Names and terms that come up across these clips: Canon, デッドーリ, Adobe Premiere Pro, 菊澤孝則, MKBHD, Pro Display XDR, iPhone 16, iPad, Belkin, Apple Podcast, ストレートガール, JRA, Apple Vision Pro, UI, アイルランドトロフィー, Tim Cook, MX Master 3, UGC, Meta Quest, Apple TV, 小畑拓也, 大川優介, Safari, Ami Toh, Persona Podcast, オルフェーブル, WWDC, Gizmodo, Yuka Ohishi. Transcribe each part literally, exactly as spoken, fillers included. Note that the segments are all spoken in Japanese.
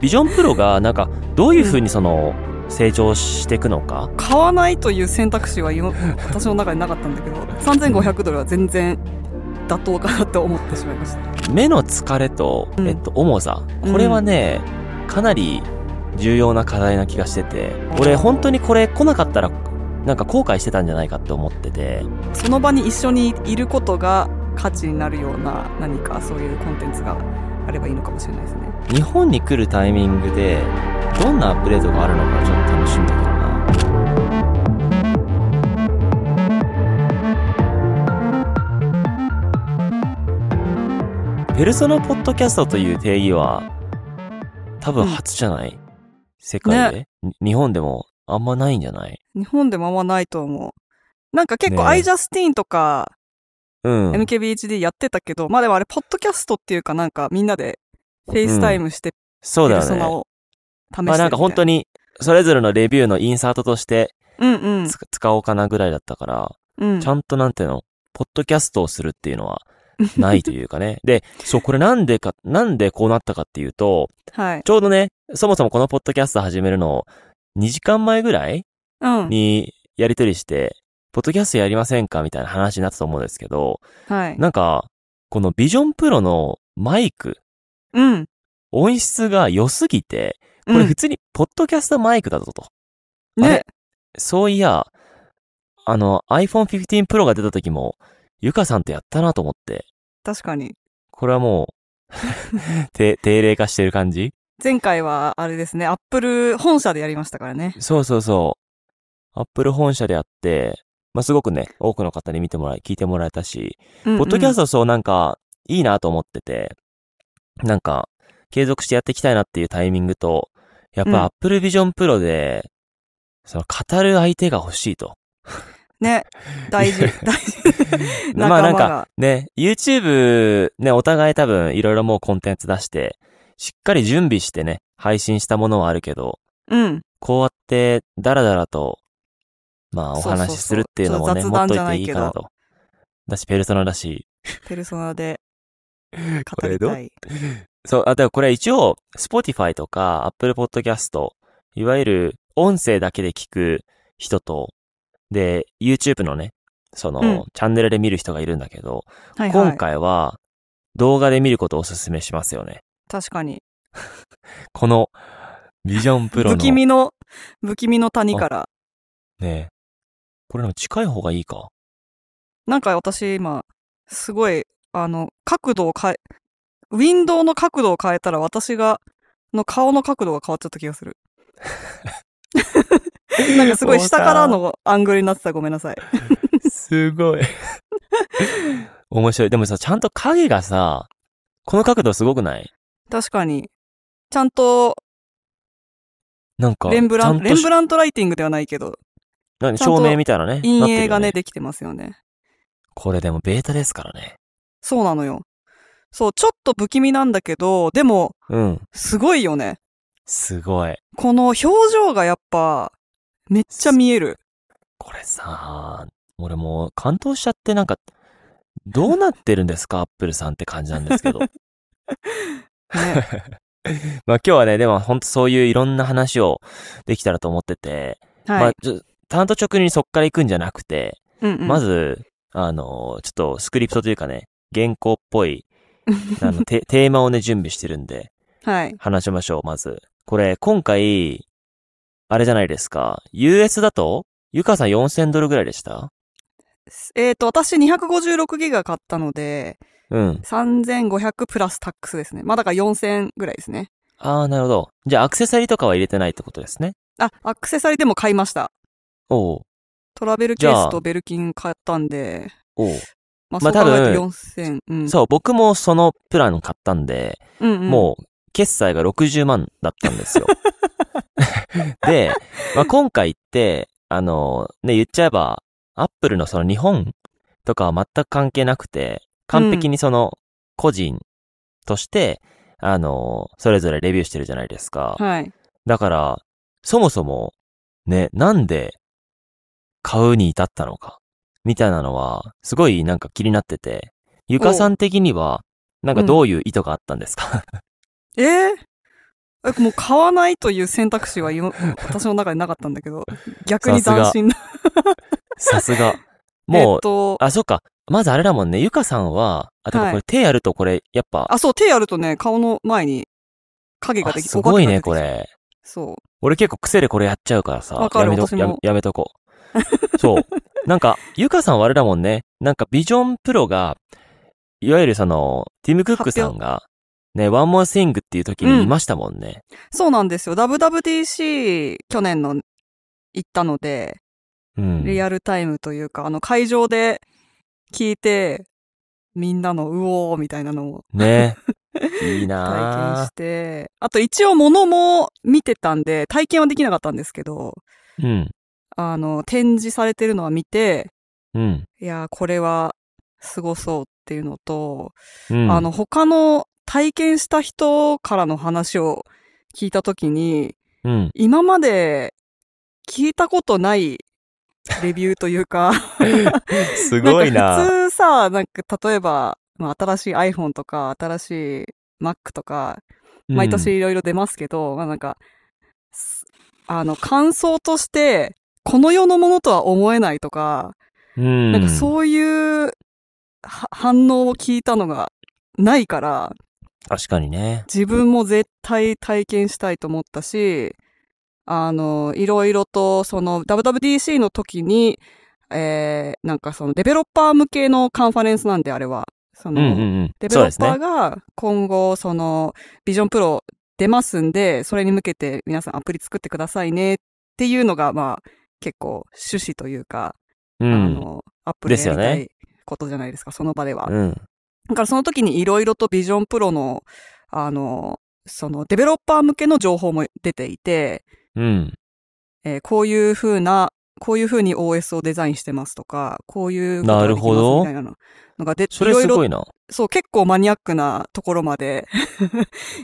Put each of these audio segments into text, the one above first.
Vision Pro がなんかどういう風にその成長していくのか、うん、買わないという選択肢は私の中になかったんだけどさんぜんごひゃくドルは全然妥当かなと思ってしまいました。目の疲れと、えっと、重さ、うん、これはねかなり重要な課題な気がしてて、俺本当にこれ来なかったらなんか後悔してたんじゃないかって思ってて、その場に一緒にいることが価値になるような何かそういうコンテンツがあればいいのかもしれないですね。日本に来るタイミングでどんなアップデートがあるのかちょっと楽しみだけどな。ペルソナポッドキャストという定義は多分初じゃない、うん、世界で、ね、日本でもあんまないんじゃない？日本でもあんまないと思う。なんか結構アイジャスティーンとか、ね、うん、エムケービーエイチディー やってたけど、まあでもあれポッドキャストっていうかなんかみんなでフェイスタイムして、うん、そうだよね、ペルソナを試してみたいな。まあなんか本当にそれぞれのレビューのインサートとして、うんうん、使おうかなぐらいだったから、うん、ちゃんとなんていうのポッドキャストをするっていうのはないというかね。で、そう、これなんでか、なんでこうなったかっていうと、はい、ちょうどね、そもそもこのポッドキャスト始めるのをにじかんまえぐらいにやりとりして、うん、ポッドキャストやりませんかみたいな話になったと思うんですけど、はい、なんか、このVision Proのマイク、うん、音質が良すぎて、これ普通にポッドキャストマイクだぞと。うん、ね。そういや、あの アイフォンフィフティーンプロ が出た時も、ゆかさんとやったなと思って。確かに。これはもう定例化してる感じ。前回はあれですね、Apple 本社でやりましたからね。そうそうそう。Apple 本社でやって、まあ、すごくね、多くの方に見てもらい、聞いてもらえたし、うんうん、ポッドキャストそうなんかいいなと思ってて、なんか継続してやっていきたいなっていうタイミングと、やっぱ Apple Vision Pro で、うん、その語る相手が欲しいと。ね、大事、大事。まあなんかね、YouTube ね、お互い多分いろいろもうコンテンツ出して、しっかり準備してね、配信したものはあるけど、うん。こうやってダラダラと、まあお話しするっていうのもね、そうそうそう、持っといていいかなと。だし、ペルソナだし。ペルソナで語りたい。そう、あ、でもこれ一応、Spotify とか Apple Podcast、いわゆる音声だけで聞く人と、で、YouTube のね、その、うん、チャンネルで見る人がいるんだけど、はいはい、今回は動画で見ることをお勧めしますよね。確かに。この、Vision Proの。不気味の、不気味の谷から。ねえ。これでも近い方がいいか。なんか私今、すごい、あの、角度を変え、ウィンドウの角度を変えたら私が、の顔の角度が変わっちゃった気がする。なんかすごい下からのアングルになってた。ごめんなさい。すごい。面白い。でもさ、ちゃんと影がさ、この角度すごくない？確かに。ちゃんと、なんか、レンブラン、レンブラントライティングではないけど。なんか照明みたいなね。陰影がね、できてますよね。これでもベータですからね。そうなのよ。そう、ちょっと不気味なんだけど、でも、うん、すごいよね。すごい。この表情がやっぱ、めっちゃ見える。これさ、俺もう感動しちゃってなんか、どうなってるんですかアップルさんって感じなんですけど。ね、まあ今日はね、でも本当そういういろんな話をできたらと思ってて、はい、まあちょ単刀直入にそっから行くんじゃなくて、うんうん、まず、あの、ちょっとスクリプトというかね、原稿っぽい、あのテーマをね、準備してるんで、はい、話しましょう、まず。これ、今回、あれじゃないですか。ユーエス だと、ゆかさんよんせんドルぐらいでした？えっと、私にひゃくごじゅうろくギガ買ったので、うん。さんぜんごひゃくプラスタックスですね。まあ、だからよんせんぐらいですね。ああ、なるほど。じゃあ、アクセサリーとかは入れてないってことですね。あ、アクセサリーでも買いました。おう。トラベルケースとベルキン買ったんで。おう。まあ、そう考えてよんせん、うん。そう、僕もそのプラン買ったんで、うんうん、もう、決済がろくじゅうまんだったんですよ。で、まあ、今回って、あの、ね、言っちゃえば、アップルのその日本とかは全く関係なくて、完璧にその個人として、うん、あの、それぞれレビューしてるじゃないですか。はい。だから、そもそも、ね、なんで買うに至ったのか、みたいなのは、すごいなんか気になってて、ゆかさん的には、なんかどういう意図があったんですか？うん、えーもう買わないという選択肢は私の中でなかったんだけど、逆に斬新な。さすが。もう、えっと、あ、そっか。まずあれだもんね。ゆかさんは、あ、でもこれ手やるとこれ、やっぱ。あ、そう、手やるとね、顔の前に影ができて、すごいね、これ。そう。俺結構癖でこれやっちゃうからさ。わかる、私も。やめと、やめとこう。そう。なんか、ゆかさんはあれだもんね。なんか、ビジョンプロが、いわゆるその、ティム・クックさんが、ね、ワンモアシングっていう時にいましたもんね。うん、そうなんですよ。ダブリューダブリューディーシー 去年の行ったので、うん、リアルタイムというか、あの会場で聞いて、みんなのうおーみたいなのをね、いいな体験して、あと一応物も見てたんで、体験はできなかったんですけど、うん、あの、展示されてるのは見て、うん、いやこれはすごそうっていうのと、うん、あの、他の体験した人からの話を聞いたときに、うん、今まで聞いたことないレビューというか、すごいな。普通さ、なんか例えば、まあ、新しい iPhone とか新しい Mac とか、毎年いろいろ出ますけど、うん、まあなんかあの感想としてこの世のものとは思えないとか、うん、なんかそういう反応を聞いたのがないから。確かにね。自分も絶対体験したいと思ったし、あの、いろいろと、その、ダブリューダブリューディーシー の時に、えー、なんかその、デベロッパー向けのカンファレンスなんで、あれは。その、うんうんうん、デベロッパーが今後、その、ビジョンプロ出ますんで、それに向けて皆さんアプリ作ってくださいねっていうのが、まあ、結構趣旨というか、うん、あの、アップルでやりたいことじゃないですか、その場では。うんだからその時にいろいろとビジョンプロの、あの、そのデベロッパー向けの情報も出ていて、うんえー、こういう風な、こういう風に オーエス をデザインしてますとか、こういうことができますみたいなのが出て、それすごいな。そう、結構マニアックなところまで、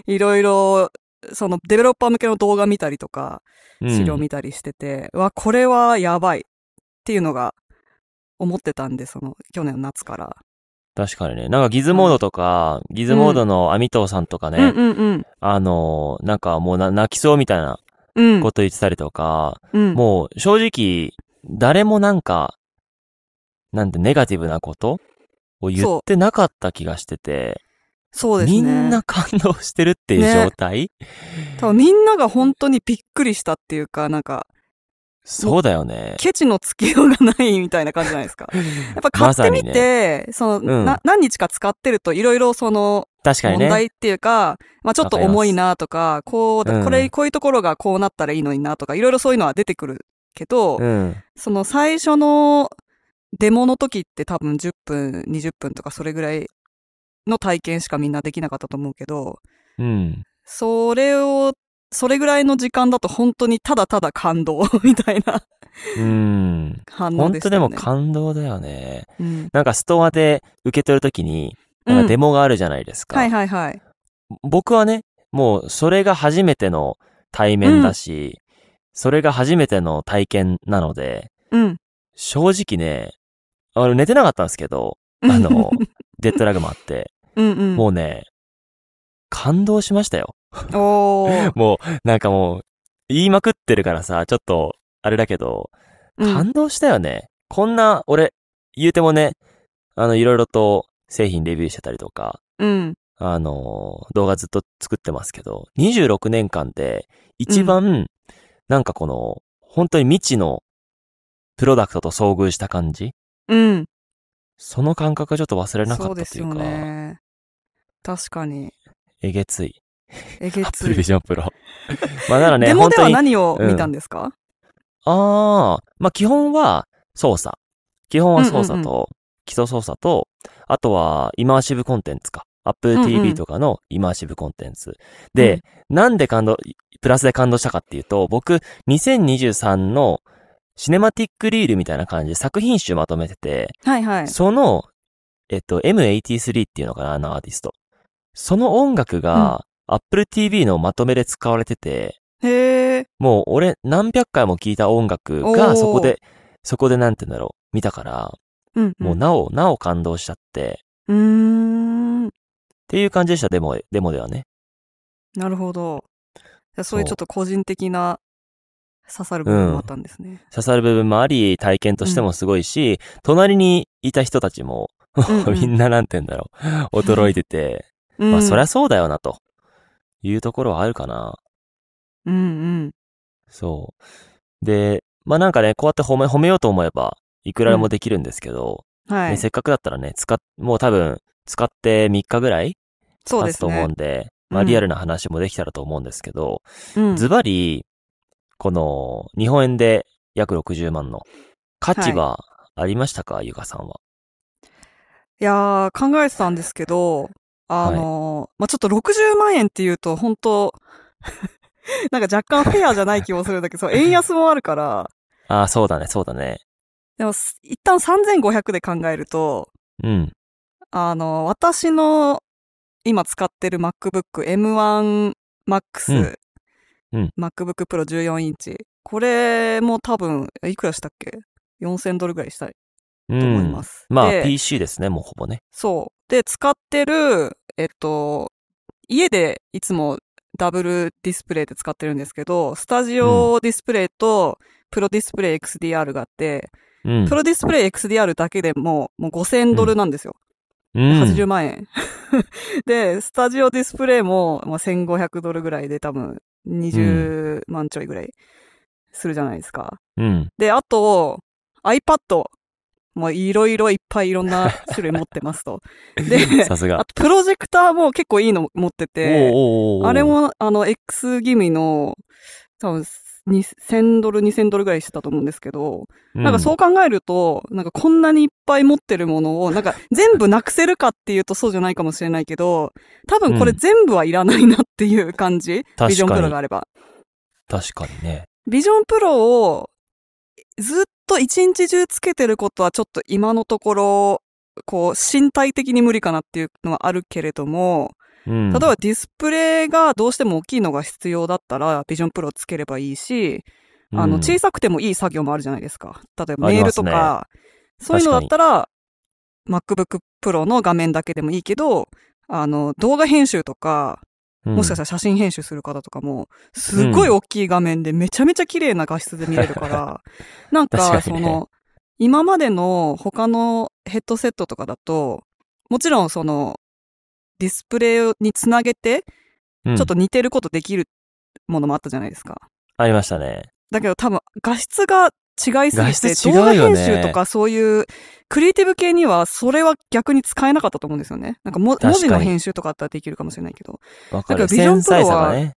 いろいろ、そのデベロッパー向けの動画見たりとか、資料見たりしてて、うん、わ、これはやばいっていうのが思ってたんで、その去年の夏から。確かにね。なんかギズモードとか、うん、ギズモードのアミトーさんとかね、うんうんうん、あの、なんかもうな泣きそうみたいなこと言ってたりとか、うん、もう正直、誰もなんか、なんてネガティブなことを言ってなかった気がしてて、そうですね。みんな感動してるっていう状態、ね、多分みんなが本当にびっくりしたっていうか、なんか、そうだよね。ケチのつけようがないみたいな感じじゃないですか。やっぱ買ってみて、まね、その、うん、な何日か使ってるといろいろその問題っていうか、かね、まあちょっと重いなとか、こう、うん、これこういうところがこうなったらいいのになとかいろいろそういうのは出てくるけど、うん、その最初のデモの時って多分じゅっぷんにじゅっぷんとかそれぐらいの体験しかみんなできなかったと思うけど、うん、それをそれぐらいの時間だと本当にただただ感動みたいなうん反応でしたね。本当でも感動だよね、うん、なんかストアで受け取るときになんかデモがあるじゃないですか、うん、はいはいはい。僕はねもうそれが初めての対面だし、うん、それが初めての体験なので、うん、正直ねあの寝てなかったんですけどあのデッドラグもあってうん、うん、もうね感動しましたよおもうなんかもう言いまくってるからさちょっとあれだけど感動したよね、うん、こんな俺言うてもねあのいろいろと製品レビューしてたりとか、うん、あの動画ずっと作ってますけどにじゅうろくねんかんで一番、うん、なんかこの本当に未知のプロダクトと遭遇した感じ、うん、その感覚がちょっと忘れなかったというかそうですよね確かにえげついえげつい。Apple Vision Pro。まあならね、デモでは何を見たんですか？うん、ああ、まあ基本は操作。基本は操作と、うんうんうん、基礎操作と、あとはイマーシブコンテンツか。Apple ティーブイ とかのイマーシブコンテンツ。うんうん、で、なんで感動、プラスで感動したかっていうと、僕、にせんにじゅうさんのシネマティックリールみたいな感じで作品集まとめてて、はいはい。その、えっと、エムはちじゅうさん っていうのかな、あのアーティスト。その音楽が、うんApple ティーブイ のまとめで使われてて、へー。もう俺何百回も聞いた音楽がそこで、そこでなんて言うんだろう、見たから、うんうん、もうなお、なお感動しちゃって。うーん。っていう感じでした、デモ、デモではね。なるほど。そういうちょっと個人的な刺さる部分もあったんですね、うん、刺さる部分もあり体験としてもすごいし、うん、隣にいた人たちもみんななんて言うんだろう、驚いててうん、まあそりゃそうだよなというところはあるかな。うんうん。そう。で、まあなんかね、こうやって褒め、褒めようと思えばいくらでもできるんですけど、うんはいね、せっかくだったらね、使っ、もう多分使ってみっかぐらい経つと思うんで、そうですね、まあリアルな話もできたらと思うんですけど、ズバリ、この日本円で約ろくじゅうまんの価値はありましたか、はい、ゆかさんは。いやー、考えてたんですけど、あの、はい、まあ、ちょっとろくじゅうまんえんっていうと、本当なんか若干フェアじゃない気もするんだけど、円安もあるから。ああ、そうだね、そうだね。でも、一旦さんぜんごひゃくで考えると、うん。あの、私の今使ってる MacBook エムワンマックス、うんうん、MacBook Pro じゅうよんインチ。これも多分、いくらしたっけ ?よんせんドルぐらいしたいと思います。うん、まあ、ピーシー ですね、もうほぼね。そう。で、使ってる、えっと、家でいつもダブルディスプレイで使ってるんですけど、スタジオディスプレイとプロディスプレイ エックスディーアール があって、うん、プロディスプレイ エックスディーアール だけでももうごせんドルなんですよ。うん、はちじゅうまんえん。で、スタジオディスプレイも、まあ、せんごひゃくドルぐらいで多分にじゅうまんちょいぐらいするじゃないですか。うん、で、あと、iPad。もういろいろいっぱいいろんな種類持ってますと。で、さすが。あとプロジェクターも結構いいの持ってて、おーおーおー、あれもあの X 気味の多分にせんドル、にせんドルぐらいしてたと思うんですけど、うん、なんかそう考えると、なんかこんなにいっぱい持ってるものを、なんか全部なくせるかっていうとそうじゃないかもしれないけど、多分これ全部はいらないなっていう感じ。うん、ビジョンプロがあれば。確かにね。ビジョンプロをずっとと一日中つけてることはちょっと今のところこう身体的に無理かなっていうのはあるけれども、うん、例えばディスプレイがどうしても大きいのが必要だったらビジョンプロつければいいし、うん、あの小さくてもいい作業もあるじゃないですか。例えばメールとか、ね、そういうのだったら MacBook Pro の画面だけでもいいけど、あの動画編集とかもしかしたら写真編集する方とかも、すごい大きい画面でめちゃめちゃ綺麗な画質で見れるから、うん、なんか、その、今までの他のヘッドセットとかだと、もちろんその、ディスプレイにつなげて、ちょっと似てることできるものもあったじゃないですか。うん、ありましたね。だけど多分、画質が違いすぎて、動画編集とかそういう、クリエイティブ系には、それは逆に使えなかったと思うんですよね。なんか文字の編集とかあったらできるかもしれないけど。だからビジョンプロは、ね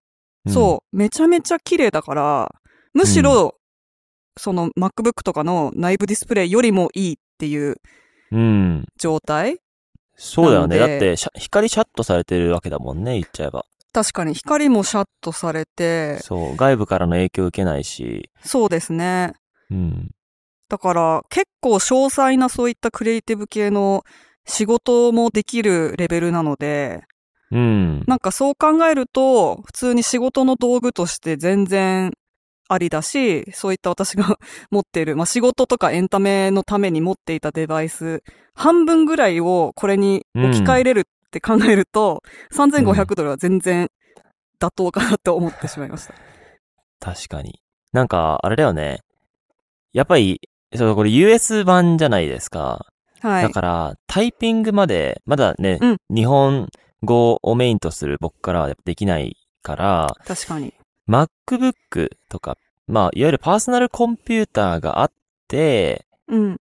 うん、そう、めちゃめちゃ綺麗だから、むしろ、うん、その MacBook とかの内部ディスプレイよりもいいっていう状態、うん、そうだよね。だって、光シャットされてるわけだもんね、言っちゃえば。確かに光もシャットされて。そう、外部からの影響を受けないし。そうですね。うん、だから結構詳細なそういったクリエイティブ系の仕事もできるレベルなので、うん、なんかそう考えると普通に仕事の道具として全然ありだし、そういった私が持っている、まあ、仕事とかエンタメのために持っていたデバイス半分ぐらいをこれに置き換えれるって考えると、うん、さんぜんごひゃくドルは全然妥当かなと思ってしまいました。確かに。なんかあれだよね、やっぱり、そう、これ ユーエス 版じゃないですか。はい。だから、タイピングまで、まだね、うん、日本語をメインとする僕からはできないから、確かに。MacBook とか、まあ、いわゆるパーソナルコンピューターがあって、うん。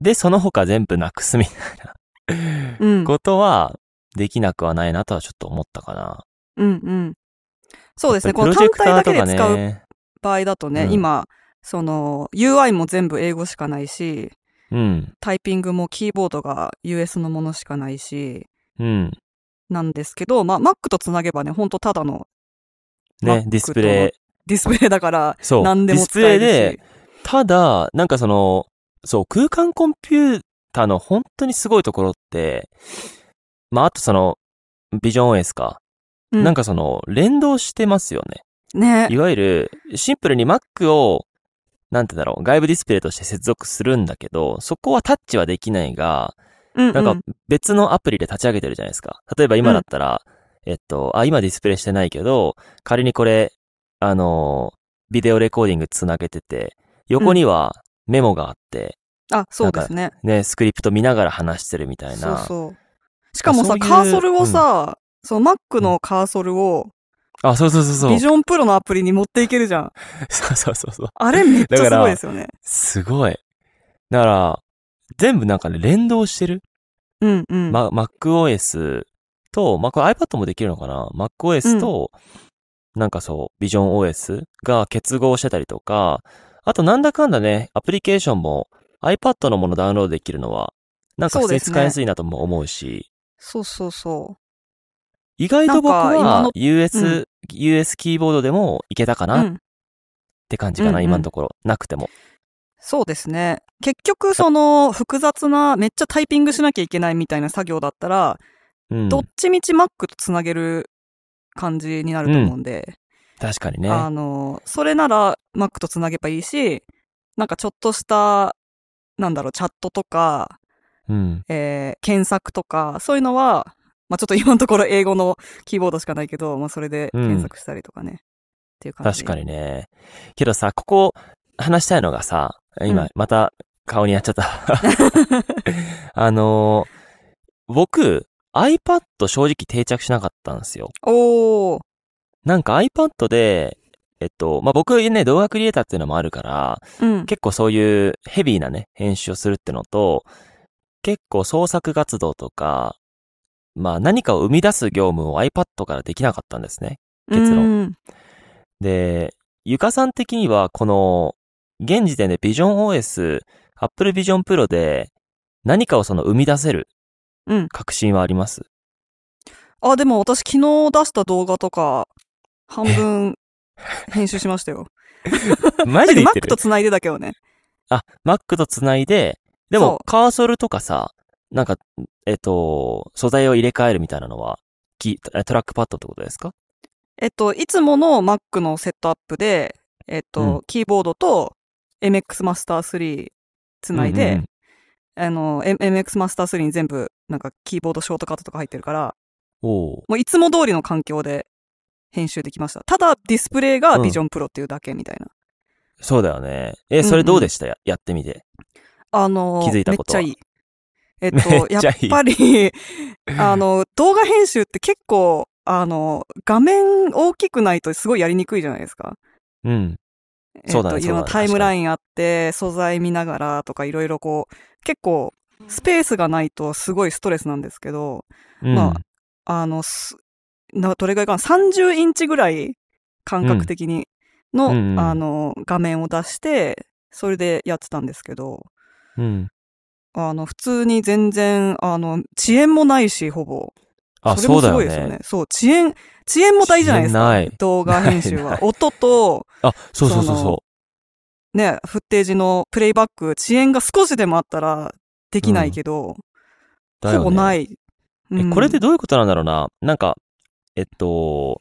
で、その他全部なくすみたいな、うん、ことは、できなくはないなとはちょっと思ったかな。うんうん。そうですね、この単体だけで使う場合だとね、うん、今、その ユーアイ も全部英語しかないし、うん、タイピングもキーボードが ユーエス のものしかないし、うん、なんですけど、まあ Mac とつなげばね、ほんとただのねディスプレイディスプレイだから何でも使えるし、ディスプレイでただなんかそのそう空間コンピューターの本当にすごいところって、まああとそのビジョン オーエス か、うん、なんかその連動してますよね。ね、いわゆるシンプルに Mac をなんてだろう、外部ディスプレイとして接続するんだけど、そこはタッチはできないが、うんうん、なんか別のアプリで立ち上げてるじゃないですか。例えば今だったら、えっと、あ、今ディスプレイしてないけど、仮にこれ、あの、ビデオレコーディングつなげてて、横にはメモがあって、うん、あ、そうですね。ね、スクリプト見ながら話してるみたいな。そうそう。しかもさ、そういうカーソルをさ、うん、その Mac のカーソルを、あ、そうそうそうそう。Vision Pro のアプリに持っていけるじゃん。そうそうそうそう。あれめっちゃすごいですよね。すごい。だから、全部なんかね、連動してる。うんうん。ま、MacOS と、まあ、これ iPad もできるのかな？ MacOS と、うん、なんかそう、Vision オーエス が結合してたりとか、あとなんだかんだね、アプリケーションも iPad のものダウンロードできるのは、なんか普通に使いやすいなとも思うし。そうそうそう。意外と僕は ユーエス、うん、ユーエス キーボードでもいけたかな、うん、って感じかな、うんうん、今のところ。なくても。そうですね。結局、その、複雑な、めっちゃタイピングしなきゃいけないみたいな作業だったら、うん、どっちみち Mac とつなげる感じになると思うんで。うん、確かにね。あの、それなら Mac とつなげばいいし、なんかちょっとした、なんだろう、チャットとか、うんえー、検索とか、そういうのは、まあ、ちょっと今のところ英語のキーボードしかないけど、まあ、それで検索したりとかね、うん、っていう感じ。確かにね。けどさ、ここ話したいのがさ、今また顔にやっちゃったあのー、僕 iPad 正直定着しなかったんですよ。おー。なんか iPad でえっとまあ、僕ね動画クリエイターっていうのもあるから、うん、結構そういうヘビーなね編集をするってのと結構創作活動とかまあ何かを生み出す業務を iPad からできなかったんですね。結論。で、ゆかさん的にはこの現時点で Vision オーエス、Apple Vision Pro で何かをその生み出せる確信はあります？うん、あ、でも私昨日出した動画とか半分編集しましたよ。マジで言ってる？ Mac と繋いでだけどね。あ、Mac と繋いで、でもカーソルとかさ、なんか、えっと、素材を入れ替えるみたいなのは、トラックパッドってことですか？えっと、いつもの Mac のセットアップで、えっと、うん、キーボードと エムエックス マスタースリーつないで、うんうん、あの、M、エムエックス マスタースリーに全部、なんかキーボードショートカットとか入ってるから、おもういつも通りの環境で編集できました。ただ、ディスプレイが Vision Pro っていうだけみたいな。うん、そうだよね。え、それどうでした、うんうん、やってみて。あのー、気づいたことは。めっちゃいい。えっと、やっぱり、あの、動画編集って結構、あの、画面大きくないとすごいやりにくいじゃないですか。うん。そうだね。いろんなタイムラインあって、素材見ながらとかいろいろこう、結構、スペースがないとすごいストレスなんですけど、うん、まあ、あの、どれぐらいかな、さんじゅうインチぐらい、感覚的にの、うんうん、あの、画面を出して、それでやってたんですけど、うん。あの、普通に全然、あの、遅延もないし、ほぼ。あ、そうだよね。そうですよね。そう、遅延、遅延も大事じゃないですか。ない動画編集は。ないない音と、あ、そうそうそうそう。ね、フッテージのプレイバック、遅延が少しでもあったらできないけど、うんね、ほぼない、うんえ。これってどういうことなんだろうな。なんか、えっと、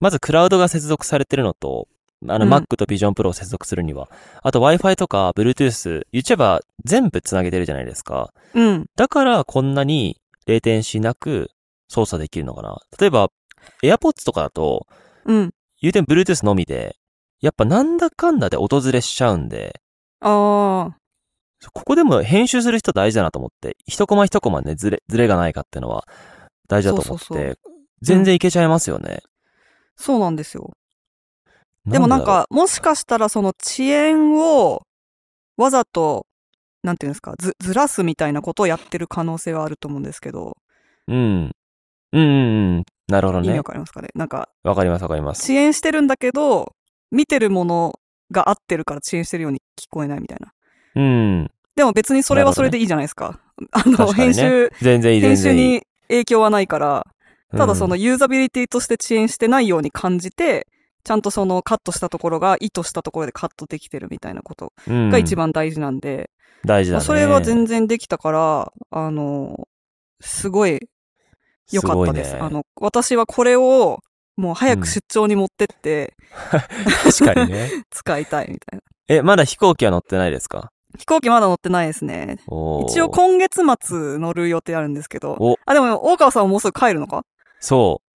まずクラウドが接続されてるのと、あの、うん、Mac と Vision Pro を接続するには。あと Wi-Fi とか Bluetooth、言っちゃえば全部つなげてるじゃないですか。うん。だからこんなにレテンシーなく操作できるのかな。例えば AirPods とかだと、うん。言うても Bluetooth のみで、やっぱなんだかんだで訪れしちゃうんで。ああ。ここでも編集する人大事だなと思って、一コマ一コマね、ずれ、ずれがないかっていうのは大事だと思って、そうそうそう全然いけちゃいますよね。うん、そうなんですよ。でもなんか、もしかしたらその遅延をわざと、なんていうんですか、ず、ずらすみたいなことをやってる可能性はあると思うんですけど。うん。うんうんうん。なるほどね。意味わかりますかね。なんか。わかりますわかります。遅延してるんだけど、見てるものが合ってるから遅延してるように聞こえないみたいな。うん。でも別にそれはそれでいいじゃないですか。ね、あの、編集、全然いいですね。編集に影響はないから、ただそのユーザビリティとして遅延してないように感じて、ちゃんとそのカットしたところが意図したところでカットできてるみたいなことが一番大事なんで、うん、大事だね。それは全然できたから、あの、すごい良かったです。すごいね。あの、私はこれをもう早く出張に持ってって、うん、確かにね。使いたいみたいな。え、まだ飛行機は乗ってないですか？飛行機まだ乗ってないですね。一応今月末乗る予定あるんですけど、あ、でも大川さんはもうすぐ帰るのか？そう。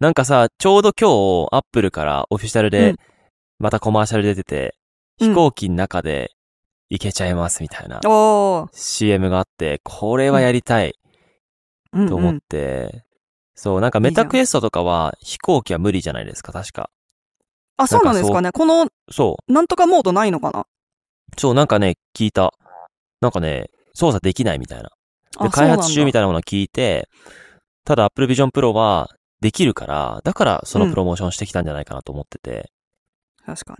なんかさ、ちょうど今日アップルからオフィシャルで、うん、またコマーシャル出てて、飛行機の中で行けちゃいますみたいな、うん、シーエム があって、これはやりたいと思って、うんうん、そう、なんかメタクエストとかは飛行機は無理じゃないですか、確か。あ、そうなんですかね。この、そう。なんとかモードないのかな？そう、なんかね、聞いた。なんかね、操作できないみたいな。で、開発中みたいなものを聞いて、ただ Apple Vision Pro はできるから、だからそのプロモーションしてきたんじゃないかなと思ってて。うん、確か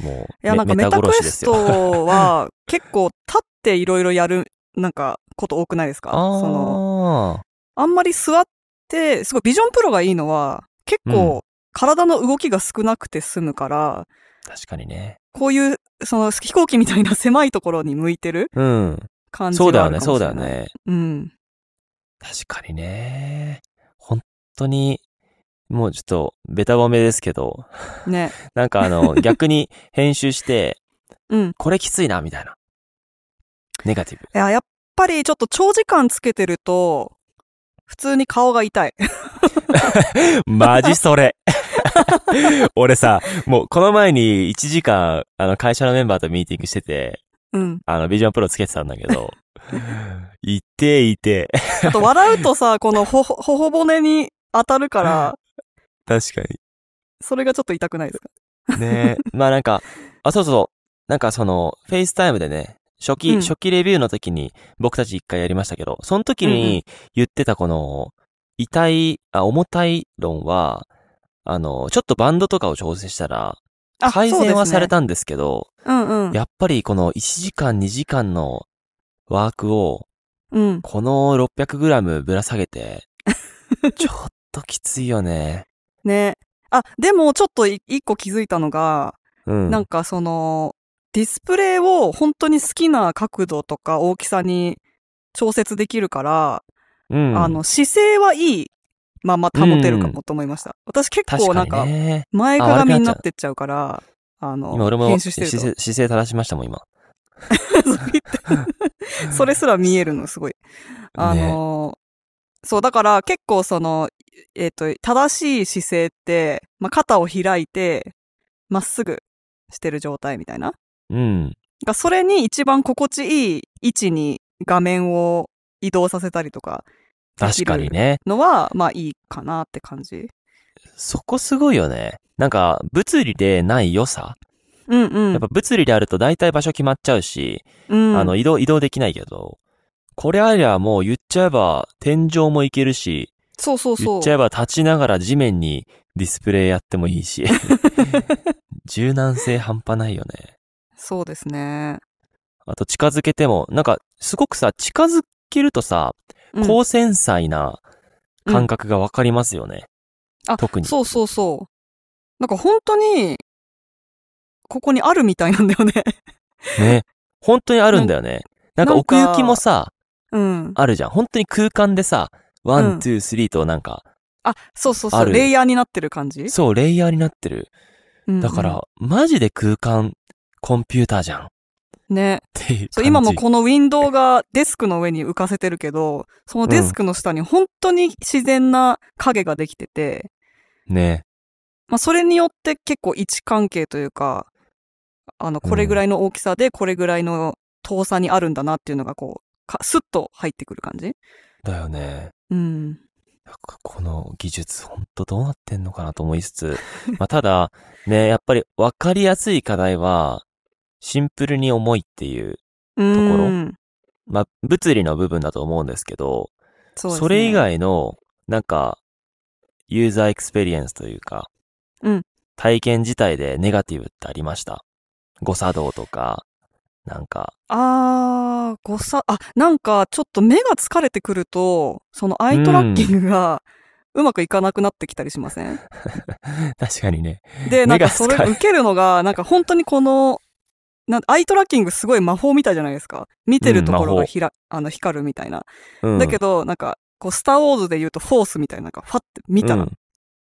に。もういやなんかメタクエストは結構立っていろいろやるなんかこと多くないですか？ああ。そのあんまり座ってすごいビジョンプロがいいのは結構体の動きが少なくて済むから、うん、確かにね。こういうその飛行機みたいな狭いところに向いてる感じがあるかもしれない。うん。そうだよね、そうだよね。うん。確かにね。本当に。もうちょっとベタ褒めですけど、ね、なんかあの逆に編集して、うん、これきついなみたいなネガティブ。いややっぱりちょっと長時間つけてると普通に顔が痛い。マジそれ。俺さもうこの前にいちじかんあの会社のメンバーとミーティングしてて、うん、あのビジョンプロつけてたんだけど、痛え痛え。あと笑うとさこのほほ頬骨に当たるから。確かに。それがちょっと痛くないですか？ねえ。まあなんか、あ、そうそう。なんかその、フェイスタイムでね、初期、うん、初期レビューの時に僕たち一回やりましたけど、その時に言ってたこの、痛い、あ、重たい論は、あの、ちょっとバンドとかを調整したら、改善はされたんですけど、うんうん、やっぱりこのいちじかんにじかんのワークを、うん、この ろっぴゃくグラム ぶら下げて、ちょっときついよね。ね。あ、でもちょっと一個気づいたのが、うん、なんかその、ディスプレイを本当に好きな角度とか大きさに調節できるから、うん、あの、姿勢はいいまま保てるかもと思いました。うん、私結構なんか、前かがみになってっちゃうから、あ, あの、今俺も編集してると姿勢、姿勢正しましたもん、今。それすら見えるの、すごい。あの、ねそう、だから結構その、えっと、正しい姿勢って、まあ、肩を開いて、まっすぐしてる状態みたいな。うん。が、それに一番心地いい位置に画面を移動させたりとか、確かにね。のは、まあいいかなって感じ。そこすごいよね。なんか、物理でない良さ。うんうん。やっぱ物理であると大体場所決まっちゃうし、うん、あの、移動、移動できないけど、これありゃもう言っちゃえば天井もいけるし、そうそうそう。言っちゃえば立ちながら地面にディスプレイやってもいいし、柔軟性半端ないよね。そうですね。あと近づけても、なんかすごくさ、近づけるとさ、うん、高繊細な感覚がわかりますよね。うん、あ、特に。そうそうそう。なんか本当に、ここにあるみたいなんだよね。ね。本当にあるんだよね。なんか奥行きもさ、うん、あるじゃん。本当に空間でさ、ワン、ツー、スリーとなんか、あ、そうそうそう、レイヤーになってる感じ？そう、レイヤーになってる。うんうん、だから、マジで空間、コンピューターじゃん。ね。っていう感じ。そう、今もこのウィンドウがデスクの上に浮かせてるけど、そのデスクの下に本当に自然な影ができてて。うん、ね。まあ、それによって結構位置関係というか、あの、これぐらいの大きさで、これぐらいの遠さにあるんだなっていうのがこう、かスッと入ってくる感じだよね。うん。なんかこの技術ほんとどうなってんのかなと思いつつ、まあただねやっぱり分かりやすい課題はシンプルに重いっていうところ、うんまあ物理の部分だと思うんですけど、そうですね、それ以外のなんかユーザーエクスペリエンスというか、うん、体験自体でネガティブってありました？誤作動とか。なんか。あー、誤差、あ、なんかちょっと目が疲れてくると、そのアイトラッキングがうまくいかなくなってきたりしません？うん、確かにね。で、なんかそれ受けるのが、なんか本当にこの、なんアイトラッキングすごい魔法みたいじゃないですか。見てるところがひら、うん、あの光るみたいな。うん、だけど、なんか、こう、スターウォーズで言うとフォースみたいな、なんかファって見たら、うん、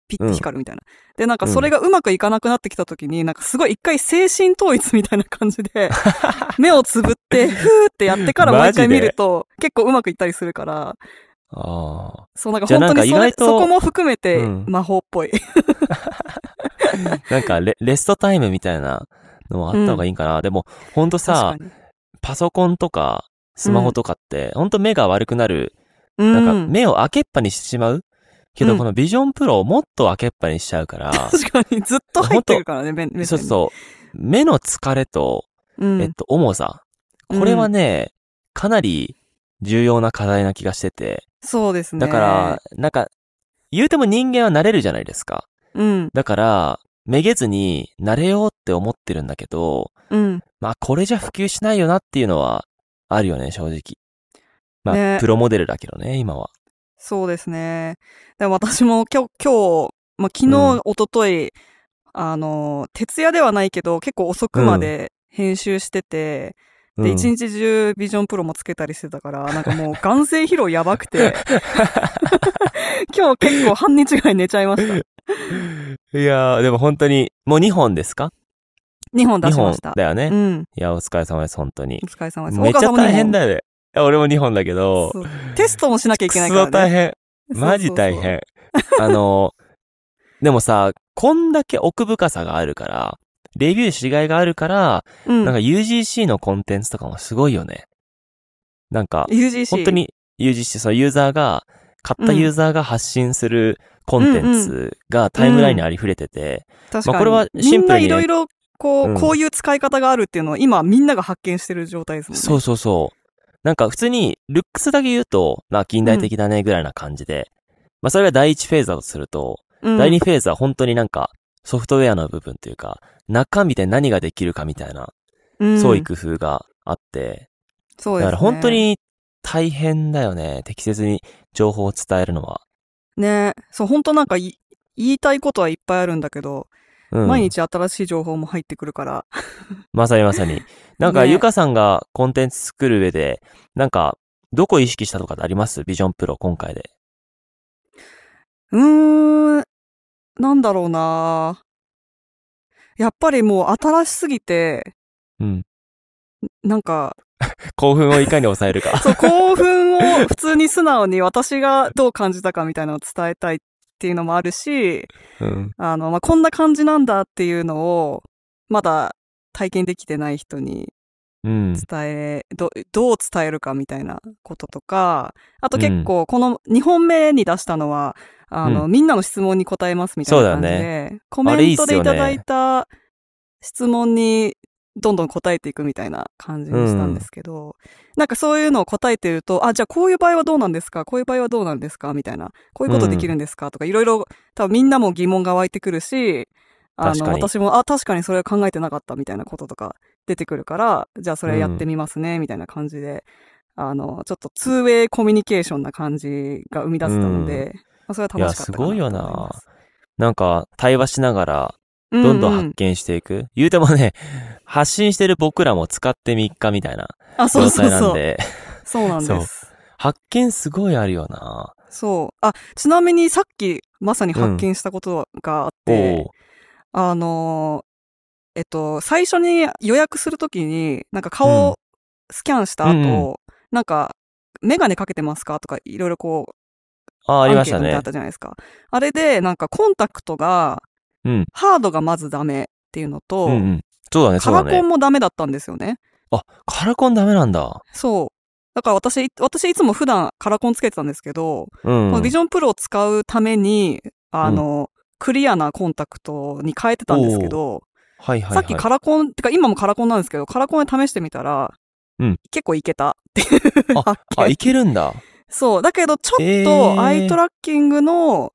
ピッて光るみたいな。うん、で、なんかそれがうまくいかなくなってきたときに、うん、なんかすごい一回精神統一みたいな感じで、目をつぶって、ふーってやってからもう一回見ると、結構うまくいったりするから、ああ。そう、なんか本当に そ, れそこも含めて魔法っぽい。うん、なんか レ, レストタイムみたいなのもあった方がいいんかな。うん、でも、ほんとさ、パソコンとかスマホとかって、ほんと目が悪くなる、うん。なんか目を開けっぱにしてしまうけど、うん、このビジョンプロをもっと開けっぱにしちゃうから。確かに、ずっと入ってるからね、目に。そうそう。目の疲れと、うん、えっと、重さ。これはね、うん、かなり重要な課題な気がしてて。そうですね。だから、なんか、言うても人間は慣れるじゃないですか。うん。だから、めげずに慣れようって思ってるんだけど、うん。まあ、これじゃ普及しないよなっていうのは、あるよね、正直。まあ、ね、プロモデルだけどね、今は。そうですね。でも私も今日、今日、まあ、昨日、おととい、あの、徹夜ではないけど、結構遅くまで編集してて、うんで、一日中ビジョンプロもつけたりしてたから、なんかもう眼性疲労やばくて。今日結構半日ぐらい寝ちゃいました。いやー、でも本当に、もうにほんですか ?に 本出しました。にほんだよね。うん。いや、お疲れ様です、本当に。お疲れ様です。めっちゃ大変だよね。俺もにほんだけど。テストもしなきゃいけないからね。くそ大変。マジ大変。そうそうそうあの、でもさ、こんだけ奥深さがあるから、レビューしがいがあるから、うん、なんか ユージーシー のコンテンツとかもすごいよね。なんか、ユージーシー? 本当に ユージーシー、そのユーザーが、買ったユーザーが発信するコンテンツがタイムラインにありふれてて、うんうんまあ、これはシンプルに、ね。みんないろいろ、こう、うん、こういう使い方があるっていうのを今みんなが発見してる状態ですもんね。そうそうそう。なんか普通に、ルックスだけ言うと、まあ近代的だねぐらいな感じで、うん、まあそれが第一フェーズだとすると、うん、第二フェーズは本当になんか、ソフトウェアの部分というか、中身で何ができるかみたいな、うん、そういう工夫があって、そうですね。だから本当に大変だよね。適切に情報を伝えるのは。ね、そう本当なんか言いたいことはいっぱいあるんだけど、うん、毎日新しい情報も入ってくるから。まさにまさに。なんかゆかさんがコンテンツ作る上で、なんかどこ意識したとかってあります？ビジョンプロ今回で。うーん。なんだろうなやっぱりもう新しすぎて、うん、なんか興奮をいかに抑えるかそう興奮を普通に素直に私がどう感じたかみたいなのを伝えたいっていうのもあるし、うんあのまあ、こんな感じなんだっていうのをまだ体験できてない人に伝え、うん、ど, どう伝えるかみたいなこととかあと結構このにほんめに出したのはあの、うん、みんなの質問に答えますみたいな感じで、ね、コメントでいただいた質問にどんどん答えていくみたいな感じにしたんですけど、うん、なんかそういうのを答えてると、あ、じゃあこういう場合はどうなんですか？こういう場合はどうなんですか？みたいな、こういうことできるんですか？とかいろいろ多分みんなも疑問が湧いてくるし、あの、私も、あ、確かにそれは考えてなかったみたいなこととか出てくるから、じゃあそれやってみますね、うん、みたいな感じで、あの、ちょっとツーウェイコミュニケーションな感じが生み出せたので、うんそれは楽しかったかなと思います。いや、すごいよな。なんか、対話しながら、どんどん発見していく、うんうん。言うてもね、発信してる僕らも使ってみっかみたいな状態なんで。あ、そうそうそう。そうなんです。発見すごいあるよな。そう。あ、ちなみにさっき、まさに発見したことがあって、うん、あの、えっと、最初に予約するときに、なんか顔をスキャンした後、うんうん、なんか、メガネかけてますかとか、いろいろこう、あ, ありましたね。あったじゃないですか。あれでなんかコンタクトが、うん、ハードがまずダメっていうのと、うんうん、そうだね、そうだね。カラコンもダメだったんですよね。あ、カラコンダメなんだ。そう。だから私私いつも普段カラコンつけてたんですけど、うん、このビジョンプロを使うためにあの、うん、クリアなコンタクトに変えてたんですけど、はいはいはい、さっきカラコンってか今もカラコンなんですけどカラコンで試してみたら、うん、結構いけたっていうあ。あ、いけるんだ。そう。だけど、ちょっと、アイトラッキングの、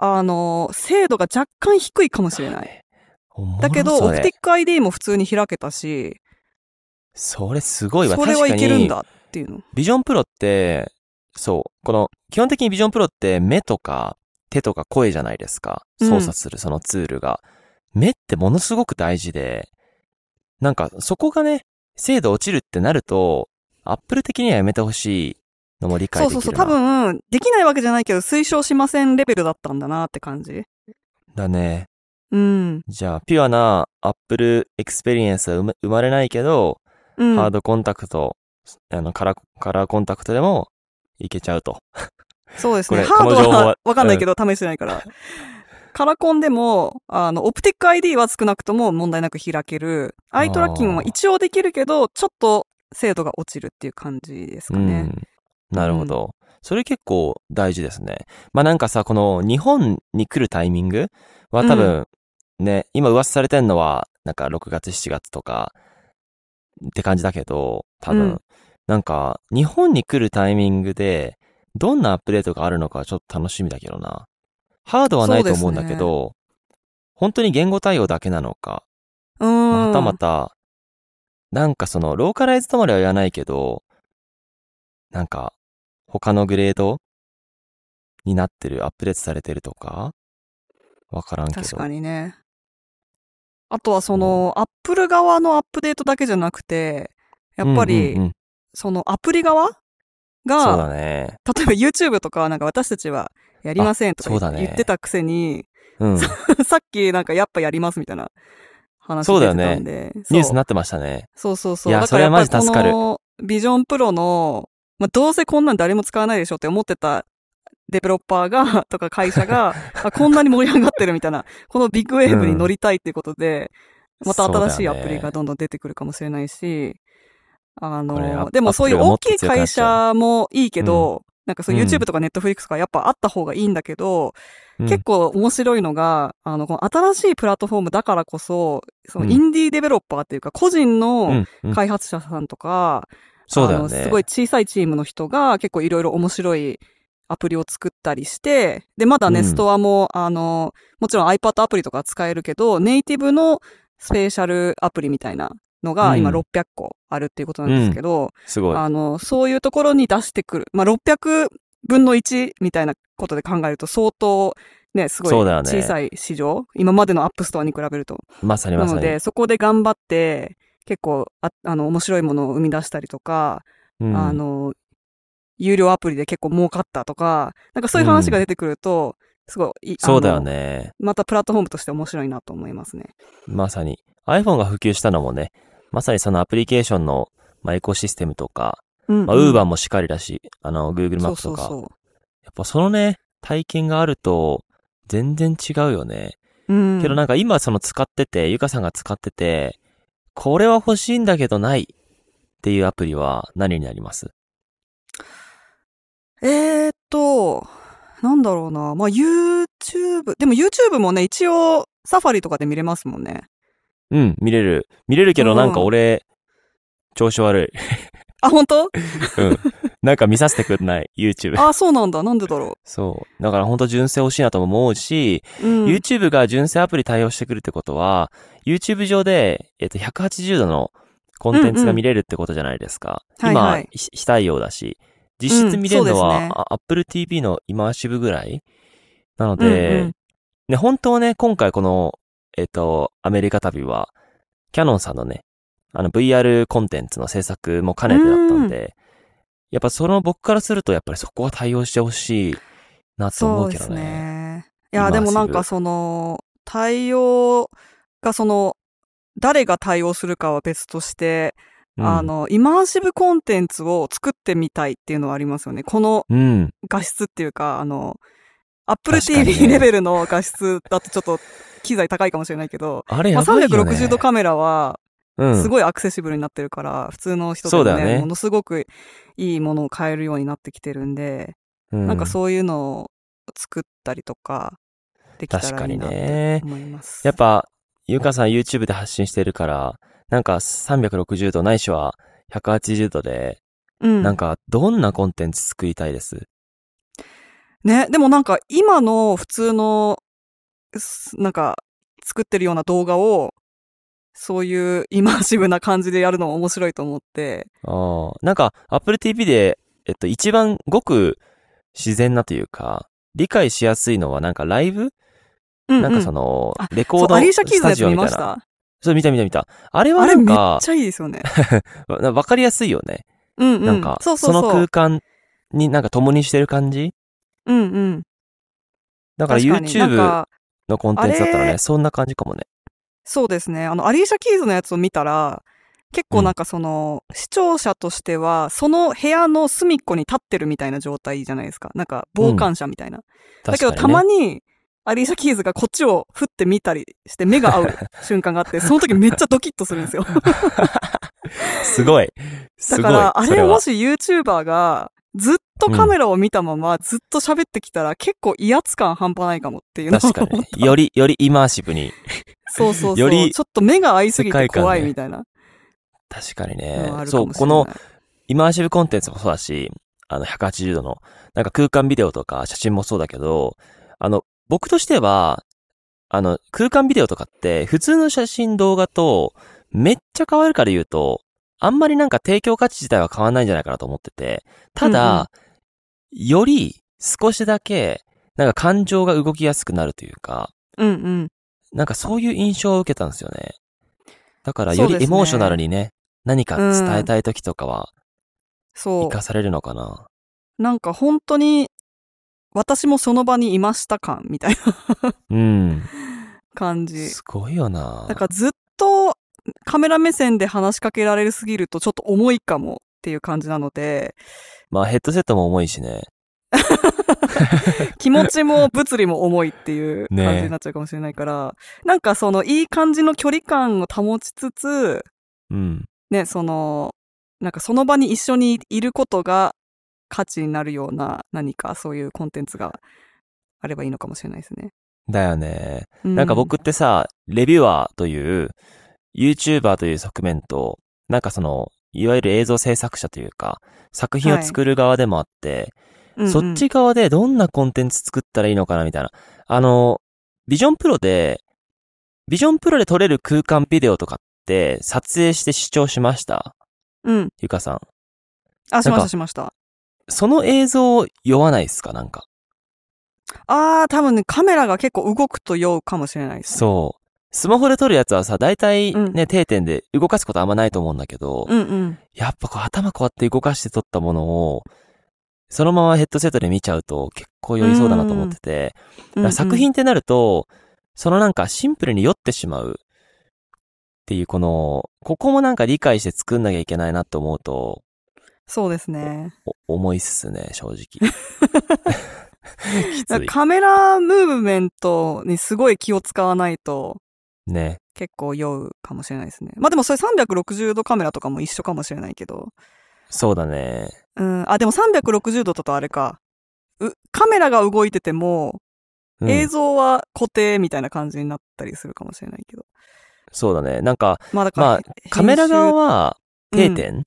えー、あの、精度が若干低いかもしれない。だけど、オプティック アイディー も普通に開けたし。それすごいわ、確かに。それはいけるんだっていうの。ビジョンプロって、そう。この、基本的にビジョンプロって、目とか、手とか声じゃないですか。操作する、そのツールが、うん。目ってものすごく大事で、なんか、そこがね、精度落ちるってなると、アップル的にはやめてほしい。のも理解できるな。そうそうそう。多分、できないわけじゃないけど、推奨しませんレベルだったんだなって感じ。だね。うん。じゃあ、ピュアな Apple エクスペリエンスは生まれないけど、うん、ハードコンタクト、あの、カラ、カラーコンタクトでもいけちゃうと。そうですね。ハードはわかんないけど、うん、試してないから。カラコンでも、あの、オプティック アイディー は少なくとも問題なく開ける。アイトラッキングは一応できるけど、ちょっと精度が落ちるっていう感じですかね。うん、なるほど。うん、それ結構大事ですね。まあなんかさ、この日本に来るタイミングは多分ね、うん、今噂されてんのは、なんかろくがつしちがつとかって感じだけど、多分、うん、なんか日本に来るタイミングでどんなアップデートがあるのかちょっと楽しみだけどな。ハードはないと思うんだけど、ね、本当に言語対応だけなのか、うん、またまたなんかそのローカライズとまでは言わないけど、なんか他のグレードになってる、アップデートされてるとかわからんけど、確かにね。あとはその、うん、Apple 側のアップデートだけじゃなくて、やっぱり、うんうんうん、そのアプリ側が、そうだね、例えば YouTube とかはなんか私たちはやりませんとか言ってたくせに、うん、さっきなんかやっぱやりますみたいな話が出てたんで、そうだよね、ニュースになってましたね。そうそうそう。いや、だからやっぱりこの Vision Pro の、まあ、どうせこんなん誰も使わないでしょって思ってたデベロッパーがとか会社があ、こんなに盛り上がってるみたいな、このビッグウェーブに乗りたいっていうことで、うん、また新しいアプリがどんどん出てくるかもしれないし、あの、でもそういう大きい会社もいいけど、うん、なんかそう YouTube とか Netflix とかやっぱあった方がいいんだけど、うん、結構面白いのが、あの、この新しいプラットフォームだからこそ、そのインディーデベロッパーっていうか、個人の開発者さんとか、うんうん、そうだよね、あの、すごい小さいチームの人が結構いろいろ面白いアプリを作ったりして、で、まだね、うん、ストアも、あの、もちろん iPad アプリとか使えるけど、ネイティブのスペシャルアプリみたいなのが今ろっぴゃっこあるっていうことなんですけど、うん、すごい。あの、そういうところに出してくる。まあ、ろっぴゃくぶんのいちみたいなことで考えると相当ね、すごい小さい市場、ね、今までのアップストアに比べると。まさにまさに。なので、そこで頑張って、結構、あ、あの、面白いものを生み出したりとか、うん、あの、有料アプリで結構儲かったとか、なんかそういう話が出てくると、うん、すごい、そうだよね。またプラットフォームとして面白いなと思いますね。まさに。iPhone が普及したのもね、まさにそのアプリケーションの、まあ、エコシステムとか、うんうん、まあ、Uber もしっかりだし、あの、Google マップとか。そうそうそう。やっぱそのね、体験があると、全然違うよね。うん。けどなんか今その使ってて、ゆかさんが使ってて、これは欲しいんだけどないっていうアプリは何になります？えーっと、なんだろうな。まあ、YouTube。でも YouTube もね、一応、サファリとかで見れますもんね。うん、見れる。見れるけど、なんか俺、うん、調子悪い。あ、本当？うん。なんか見させてくんない、YouTube。あ、そうなんだ。なんでだろう。そう。だから本当純正欲しいなとも思うし、うん、YouTube が純正アプリ対応してくるってことは、YouTube 上で、えっと、ひゃくはちじゅうどのコンテンツが見れるってことじゃないですか。うんうん、今、はいはい、非対応だし。実質見れるのは、うんね、Apple ティーブイ のイマーシブぐらいなので、うんうん、ね、本当はね、今回この、えっと、アメリカ旅は、キャノンさんのね、あの ブイアール コンテンツの制作も兼ねてだったんで、うん、やっぱその僕からすると、やっぱりそこは対応してほしいなと思うけどね。そうですね。いや、でもなんかその、対応がその、誰が対応するかは別として、あの、イマーシブコンテンツを作ってみたいっていうのはありますよね。この画質っていうか、うん、あの、Apple ティーブイ レベルの画質だとちょっと機材高いかもしれないけど、あれやばいよね。まあ、さんびゃくろくじゅうどカメラはすごいアクセシブルになってるから、うん、普通の人でもね、そうだね、ものすごくいいものを買えるようになってきてるんで、うん、なんかそういうのを作ったりとかできたらいいなって思います。確かにね。やっぱ、ゆうかさん YouTube で発信してるから、なんかさんびゃくろくじゅうどないしはひゃくはちじゅうどで、うん、なんかどんなコンテンツ作りたいです？ね、でもなんか今の普通のなんか作ってるような動画をそういうイマーシブな感じでやるのも面白いと思って。ああ、なんか Apple ティーブイ でえっと一番ごく自然なというか理解しやすいのはなんかライブ、うんうん、なんかそのレコードスタジオみたいな。そう、見た見た見た。あれはなんか、あれめっちゃいいですよね。わかりやすいよね。うんうん。なんか、そうそうそう、その空間になんか共にしてる感じ？うんうん。だから YouTube のコンテンツだったらね、そんな感じかもね。そうですね。あの、アリーシャ・キーズのやつを見たら、結構なんかその、うん、視聴者としてはその部屋の隅っこに立ってるみたいな状態じゃないですか。なんか傍観者みたいな、うん、だけどたまにアリーシャ・キーズがこっちを振ってみたりして目が合う瞬間があって、その時めっちゃドキッとするんですよ。すごい。すごい。だからあれもし YouTuber がずっとカメラを見たままずっと喋ってきたら、うん、結構威圧感半端ないかもっていうのを確かに、ね、よりよりイマーシブに。そうそうそう。よりちょっと目が合いすぎて怖いみたいな。ね、確かにね。そうこのイマーシブコンテンツもそうだし、あのひゃくはちじゅうどのなんか空間ビデオとか写真もそうだけど、あの僕としては、あの、空間ビデオとかって、普通の写真動画と、めっちゃ変わるから言うと、あんまりなんか提供価値自体は変わんないんじゃないかなと思ってて、ただ、うんうん、より少しだけ、なんか感情が動きやすくなるというか、うんうん、なんかそういう印象を受けたんですよね。だから、よりエモーショナルにね、ね何か伝えたい時とかは、そう。活かされるのかな。なんか本当に、私もその場にいました感みたいな、うん、感じ。すごいよな。だからずっとカメラ目線で話しかけられすぎるとちょっと重いかもっていう感じなので。まあヘッドセットも重いしね。気持ちも物理も重いっていう感じになっちゃうかもしれないから、ね、なんかそのいい感じの距離感を保ちつつ、うん、ね、その、なんかその場に一緒にいることが価値になるような何かそういうコンテンツがあればいいのかもしれないですね。だよね。なんか僕ってさ、うん、レビュアーという、YouTuber という側面と、なんかその、いわゆる映像制作者というか、作品を作る側でもあって、はい、そっち側でどんなコンテンツ作ったらいいのかなみたいな。あの、Vision Proで、Vision Proで撮れる空間ビデオとかって撮影して視聴しました。うん。ゆかさん。あ、しましたしました。その映像酔わないですかなんか。ああ、多分ね、カメラが結構動くと酔うかもしれないです、ね。そう。スマホで撮るやつはさ、大体ね、うん、定点で動かすことあんまないと思うんだけど、うんうん、やっぱこう頭こうやって動かして撮ったものを、そのままヘッドセットで見ちゃうと結構酔いそうだなと思ってて、うんうん、作品ってなると、そのなんかシンプルに酔ってしまうっていうこの、ここもなんか理解して作んなきゃいけないなと思うと、そうですね。重いっすね、正直。きつい。カメラムーブメントにすごい気を使わないと、ね。結構酔うかもしれないですね。まあでもそれさんびゃくろくじゅうどカメラとかも一緒かもしれないけど。そうだね。うん。あ、でもさんびゃくろくじゅうどだとあれか。う、カメラが動いてても、映像は固定みたいな感じになったりするかもしれないけど。うん、そうだね。なんか、まあだから、まあ、カメラ側は定点、うん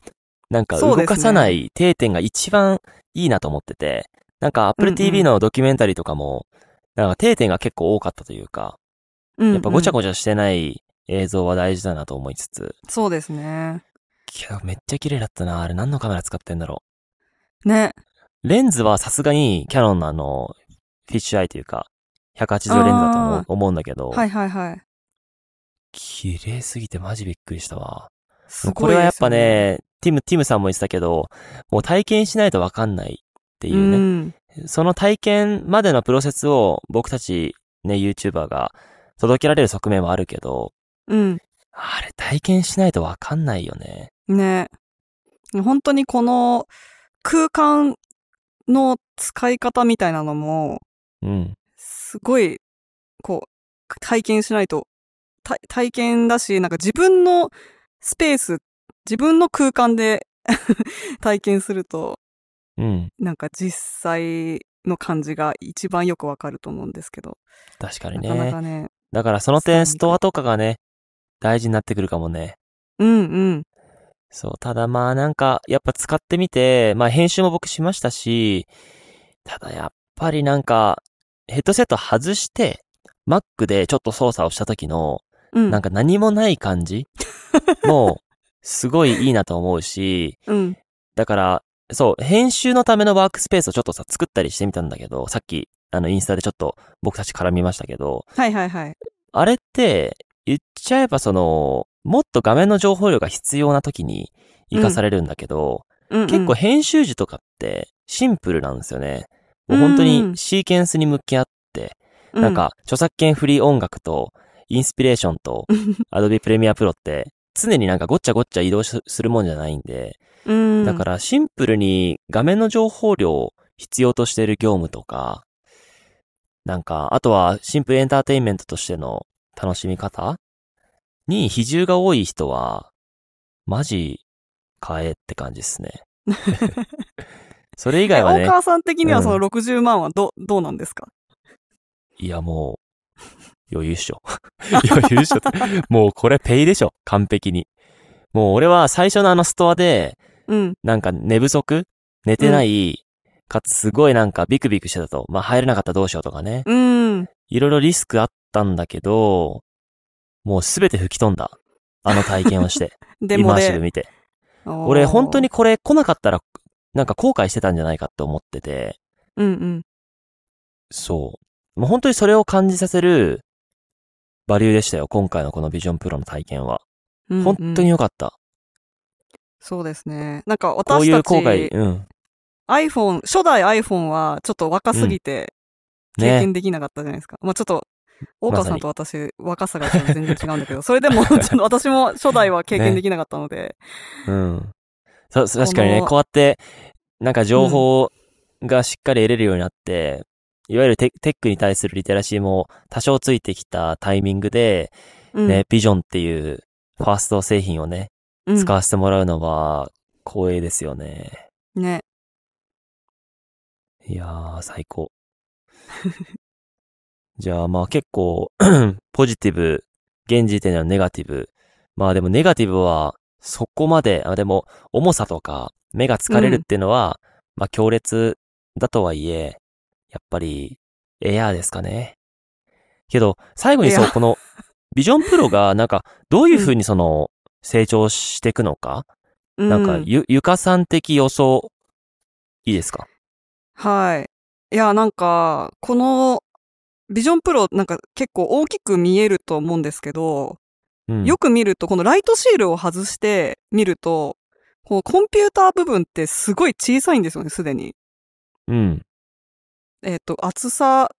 なんか動かさない定点が一番いいなと思ってて、ね、なんか Apple ティーブイ のドキュメンタリーとかも、うんうん、なんか定点が結構多かったというか、うんうん、やっぱごちゃごちゃしてない映像は大事だなと思いつつ。そうですね。いや、めっちゃ綺麗だったな。あれ何のカメラ使ってんだろう。ね。レンズはさすがにキヤノンのあの、フィッシュアイというか、ひゃくはちじゅうレンズだと思う、思うんだけど。はいはいはい。綺麗すぎてマジびっくりしたわ。すごいですよね。これはやっぱね、ティム、ティムさんも言ってたけど、もう体験しないとわかんないっていうね、うん。その体験までのプロセスを僕たちね、YouTuber が届けられる側面もあるけど、うん。あれ体験しないとわかんないよね。ね。本当にこの空間の使い方みたいなのも、うん。すごい、こう、体験しないと、た、体験だし、なんか自分のスペースって、自分の空間で体験すると、うん、なんか実際の感じが一番よくわかると思うんですけど。確かにね。なかなかね。だからその点ストアとかがね、大事になってくるかもね。うんうん。そう、ただまあなんかやっぱ使ってみて、まあ編集も僕しましたし、ただやっぱりなんかヘッドセット外して、Mac でちょっと操作をした時の、うん、なんか何もない感じもう、すごいいいなと思うし、うん、だから、そう、編集のためのワークスペースをちょっとさ、作ったりしてみたんだけど、さっき、あの、インスタでちょっと僕たち絡みましたけど、はいはいはい。あれって、言っちゃえばその、もっと画面の情報量が必要な時に活かされるんだけど、うん、結構編集時とかってシンプルなんですよね。うんうん、もう本当にシーケンスに向き合って、うん、なんか、著作権フリー音楽と、インスピレーションと、アドビプレミアプロって、常になんかごっちゃごっちゃ移動するもんじゃないんで、うん、だからシンプルに画面の情報量を必要としている業務とか、なんか、あとはシンプルエンターテインメントとしての楽しみ方に比重が多い人は、マジ買えって感じですね。それ以外はね。大川さん的にはそのろくじゅうまんはど、うん、どうなんですか？いやもう、余裕っしょ。余裕っしょ。もうこれペイでしょ。完璧に。もう俺は最初のあのストアで、うん、なんか寝不足？寝てない、うん、かつすごいなんかビクビクしてたと。まあ入れなかったらどうしようとかね。うん。いろいろリスクあったんだけど、もうすべて吹き飛んだ。あの体験をして。でもね。イマーシブ見て。俺本当にこれ来なかったら、なんか後悔してたんじゃないかって思ってて。うんうん。そう。もう本当にそれを感じさせるバリューでしたよ。今回のこのVision Proの体験は。うんうん、本当に良かった。そうですね。なんか私たち、こういう後悔、うん、iPhone、初代 iPhone はちょっと若すぎて経験できなかったじゃないですか。うんね、まあちょっと、大川さんと私、若さが全然違うんだけど、それでも、私も初代は経験できなかったので。ね、うん。そ、確かにね、こうやって、なんか情報がしっかり得れるようになって、うん、いわゆる テ, テックに対するリテラシーも多少ついてきたタイミングで、うん、ね、ビジョンっていうファースト製品をね、使わせてもらうのは光栄ですよね。うん、ね。いやー、最高。じゃあまあ結構ポジティブ、現時点でのネガティブ。まあでもネガティブはそこまで、あでも重さとか目が疲れるっていうのは、うん、まあ強烈だとはいえ、やっぱりエアーですかね。けど最後にそう、このビジョンプロがなんかどういうふうにその成長していくのか、うん、なんかゆ、ゆかさん的予想、いいですか？はい。いやなんかこのビジョンプロなんか結構大きく見えると思うんですけど、うん、よく見るとこのライトシールを外して見ると、このコンピューター部分ってすごい小さいんですよね、すでに。うん。えっと、厚さ、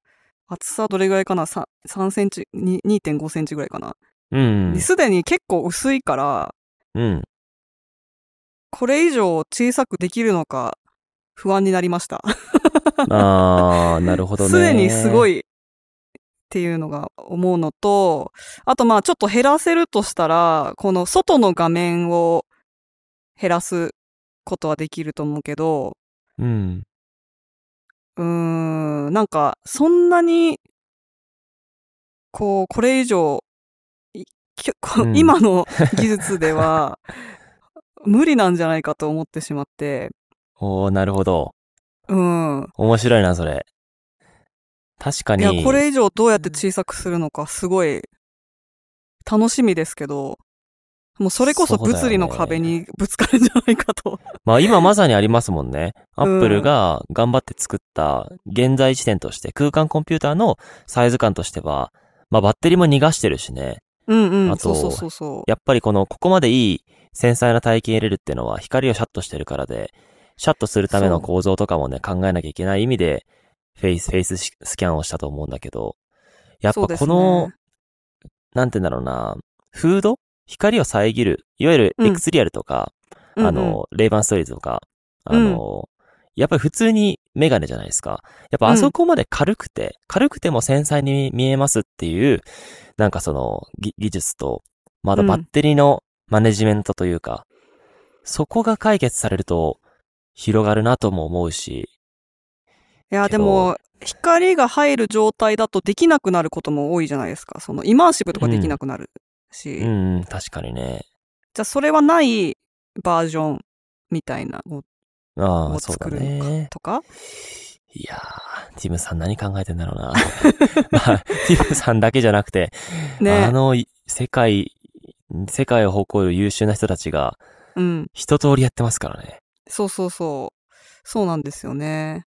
厚さどれぐらいかな？ さん、さんセンチ、にてんごセンチぐらいかな。うん。すでに結構薄いから、うん。これ以上小さくできるのか不安になりました。ああ、なるほどね。すでにすごい。っていうのが思うのと、あとまあちょっと減らせるとしたら、この外の画面を減らすことはできると思うけど、うん。うーん、なんかそんなに、こう、これ以上、うん、今の技術では無理なんじゃないかと思ってしまって。おー、なるほど。うん。面白いな、それ。確かに。いや、これ以上どうやって小さくするのか、すごい、楽しみですけど、もうそれこそ物理の壁にぶつかるんじゃないかと。まあ今まさにありますもんね。アップルが頑張って作った現在地点として、空間コンピューターのサイズ感としては、まあバッテリーも逃がしてるしね。うんうん。あと、そうそうそう。やっぱりこの、ここまでいい繊細な体験入れるっていうのは、光をシャットしてるからで、シャットするための構造とかもね、考えなきゃいけない意味で、フェイス、フェイススキャンをしたと思うんだけど、やっぱこの、ね、なんて言うんだろうな、フード？光を遮る、いわゆるエクスリアルとか、うん、あの、レイバンストーリーズとか、あの、うん、やっぱり普通にメガネじゃないですか。やっぱあそこまで軽くて、うん、軽くても繊細に見えますっていう、なんかその、技術と、まだバッテリーのマネジメントというか、うん、そこが解決されると、広がるなとも思うし、いやでも光が入る状態だとできなくなることも多いじゃないですか。そのイマーシブとかできなくなるし、うん、うん、確かにね。じゃあそれはないバージョンみたいなのを作るのか、ね、とか。いやー、ティムさん何考えてんだろうな。まあティムさんだけじゃなくて、ね、あの世界世界を誇る優秀な人たちが、うん、一通りやってますからね。そうそうそうそうなんですよね。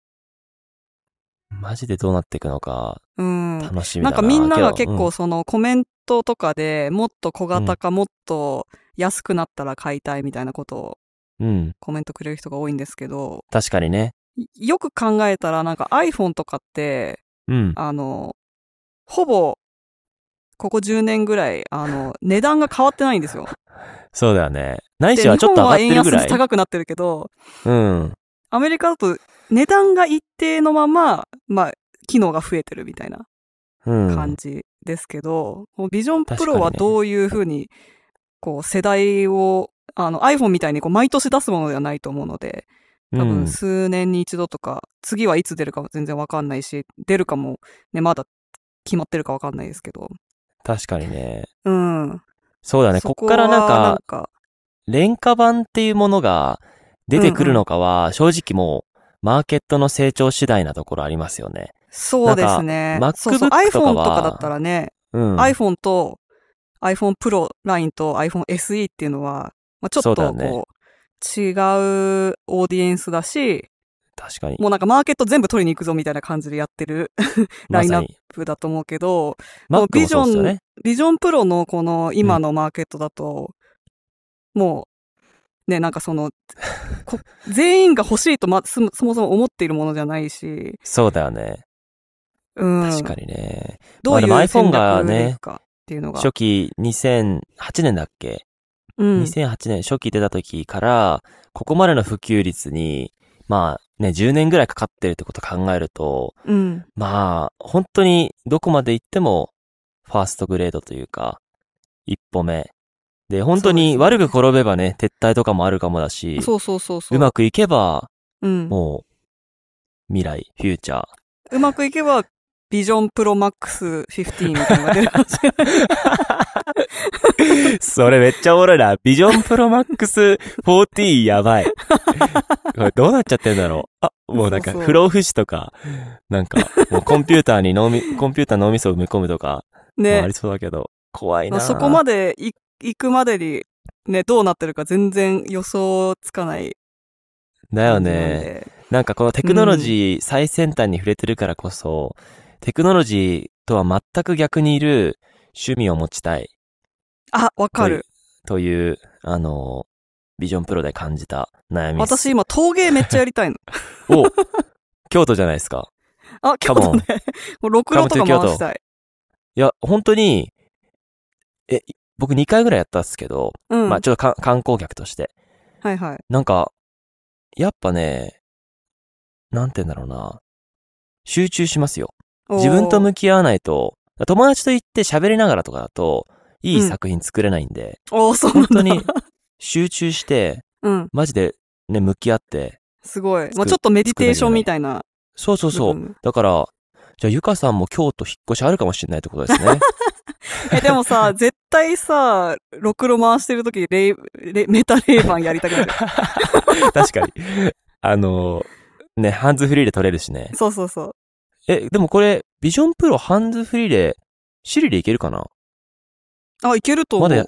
マジでどうなっていくのか、うん、楽しみだな。なんかみんなが結構そのコメントとかで、うん、もっと小型かもっと安くなったら買いたいみたいなことをコメントくれる人が多いんですけど、確かにね。よく考えたらなんか iPhone とかって、うん、あのほぼここじゅうねんぐらいあの値段が変わってないんですよ。そうだよね。ないしはちょっと上がってるぐらい。日本は円安高くなってるけど、うん。アメリカだと値段が一定のまま、まあ、機能が増えてるみたいな感じですけど、うん、ビジョンプロはどういうふうに、こう、世代を、あの iPhone みたいにこう毎年出すものではないと思うので、多分数年に一度とか、次はいつ出るか全然わかんないし、出るかもね、まだ決まってるかわかんないですけど。確かにね。うん。そうだね。こっからなんか、なんか廉価版っていうものが出てくるのかは、正直もう、マーケットの成長次第なところありますよね。そうですね。MacBook とかは。そうそう、iPhone とかだったらね、うん、iPhone と iPhone Pro ラインと iPhone エスイー っていうのは、まあ、ちょっとこう、ね、違うオーディエンスだし、確かにもうなんかマーケット全部取りに行くぞみたいな感じでやってるラインナップだと思うけど、まあ、ビジョン、ね、ビジョンプロのこの今のマーケットだと、うん、もうねなんかその全員が欲しいと、ま、そもそも思っているものじゃないし、そうだよね、うん、確かにね、どういう戦略でいくかっていうのが、まあ、でも iPhone がね初期にせんはちねんだっけ。うん、にせんはちねん初期出た時から、ここまでの普及率に、まあね、じゅうねんぐらいかかってるってことを考えると、うん、まあ、本当にどこまで行っても、ファーストグレードというか、一歩目。で、本当に悪く転べばね、撤退とかもあるかもだし、そうそうそうそう。うまくいけば、うん、もう、未来、フューチャー。うまくいけば、ビジョンプロマックスじゅうごみたいなのが出るかもしれない。それめっちゃおもろいな。ビジョンプロマックスじゅうよんやばい。これどうなっちゃってんだろう。あ、もうなんか不老不死とか、なんかもうコンピューターに脳み、コンピューター脳みそを埋め込むとか、ね、ありそうだけど、怖いな。そこまで行くまでにね、どうなってるか全然予想つかない。だよね。なんかこのテクノロジー最先端に触れてるからこそ、うんテクノロジーとは全く逆にいる趣味を持ちたい。あ、わかる。という、あの、ビジョンプロで感じた悩み。私今陶芸めっちゃやりたいの。お、京都じゃないですか。あ、京都ね。もうろくろとか回したい。いや、本当に、え、僕にかいぐらいやったんですけど、うん、まあちょっとか観光客として。はいはい。なんか、やっぱね、なんて言うんだろうな、集中しますよ。自分と向き合わないと、友達と行って喋りながらとかだと、いい作品作れないんで、うん、本当に集中して、うん、マジでね、向き合って。すごい。まあ、ちょっとメディテーションみたいな。そうそうそう。うん、だから、じゃあ、ゆかさんも京都引っ越しあるかもしれないってことですね。え、でもさ、絶対さ、ろくろ回してるとき、レイ、レ、メタレイバンやりたくなる。確かに。あの、ね、ハンズフリーで撮れるしね。そうそうそう。え、でもこれ、ビジョンプロハンズフリーで、シリでいけるかなあ、いけると思う。まだ、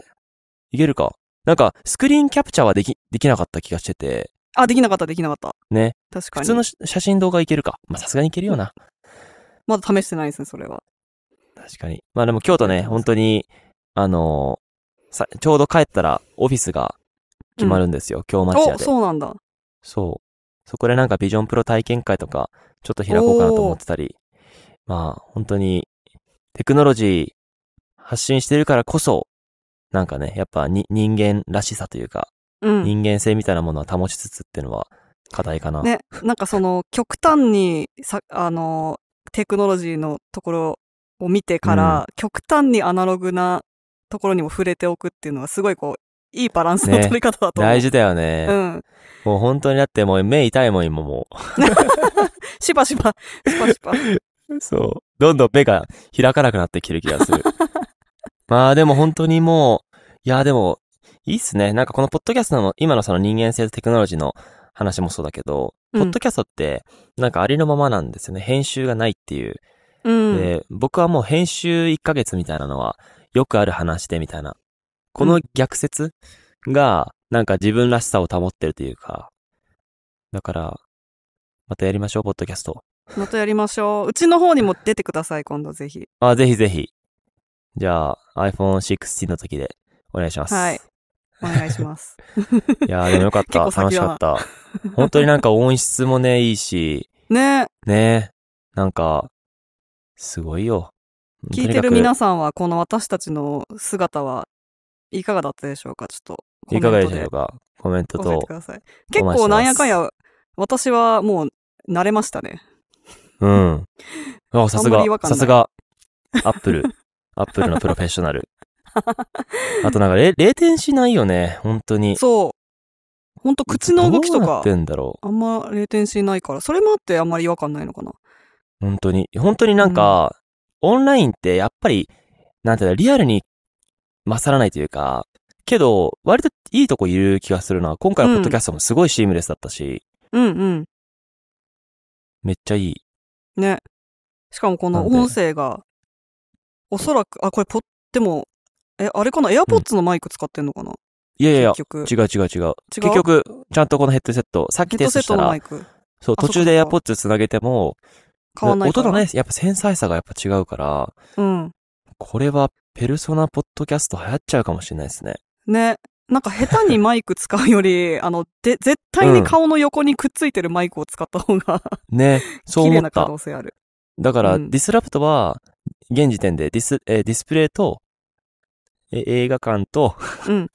いけるか。なんか、スクリーンキャプチャーはでき、できなかった気がしてて。あ、できなかった、できなかった。ね。確かに。普通の写真動画いけるか。まあ、さすがにいけるよな。まだ試してないですね、それは。確かに。まあでも京都ね、本当に、あのー、さ、ちょうど帰ったら、オフィスが決まるんですよ、うん、京町屋で。お、そうなんだ。そう。そこでなんかビジョンプロ体験会とか、ちょっと開こうかなと思ってたり。まあ、本当に、テクノロジー発信してるからこそ、なんかね、やっぱに人間らしさというか、うん、人間性みたいなものは保ちつつっていうのは課題かな。ね、なんかその、極端にさ、あの、テクノロジーのところを見てから、うん、極端にアナログなところにも触れておくっていうのはすごいこう、いいバランスの取り方だと思う、ね、大事だよね。うん。もう本当にだってもう目痛いもん今もう。しばしば、しばしば。そう。どんどん目が開かなくなってきてる気がする。まあでも本当にもう、いやでも、いいっすね。なんかこのポッドキャストの今のその人間性とテクノロジーの話もそうだけど、うん、ポッドキャストってなんかありのままなんですよね。編集がないっていう。うん、で、僕はもう編集いっかげつみたいなのはよくある話でみたいな。この逆説が、なんか自分らしさを保ってるというか。だから、またやりましょう、ポッドキャスト。またやりましょう。うちの方にも出てください、今度ぜひ。あ、ぜひぜひ。じゃあ、アイフォンじゅうろく の時でお願いします。はい。お願いします。いやー、でもよかった。楽しかった。本当になんか音質もね、いいし。ね。ね。なんか、すごいよ。聞いてる皆さんは、この私たちの姿は、いかがだったでしょうか。ちょっといかがでしょうか。コメントと。結構なんやかんや、私はもう慣れましたね。うん。あ、さすが、さすが、アップル、アップルのプロフェッショナル。あとなんかレ、レーテンシーないよね、本当に。そう。本当口の動きとか。どうなってんだろう。あんまレーテンシーないから、それもあってあんまり違和感ないのかな。本当に、本当になんか、うん、オンラインってやっぱり、なんていうの、リアルに勝らないというか、けど、割といいとこいる気がするな。今回のポッドキャストもすごいシームレスだったし。うん、うん、うん。めっちゃいい。ね。しかもこの音声が、おそらく、あ、これポッ、でも、え、あれかな AirPods のマイク使ってんのかな、うん、いやいやいや、違う違う違う。違う結局、ちゃんとこのヘッドセット、さっきテストしたら、ヘッドセットのマイク。そう、途中で AirPods つなげても、変わんないから音のね、やっぱ繊細さがやっぱ違うから、うん。これは、ペルソナポッドキャスト流行っちゃうかもしれないですね。ね。なんか下手にマイク使うより、あの、で、絶対に顔の横にくっついてるマイクを使った方が、ね、そう思った。綺麗な可能性ある。だから、うん、ディスラプトは、現時点でディス、えー、ディスプレイと、え、映画館と、うん、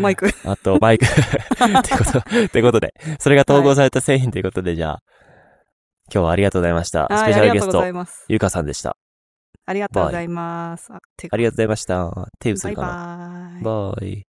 マイク。あと、マイク。ってこと、ってことで、それが統合された製品ということで、はい、じゃあ、今日はありがとうございました。スペシャルゲスト、ゆうかさんでした。ありがとうございます。ありがとうございました。手打つかな。バイバーイ。バイ。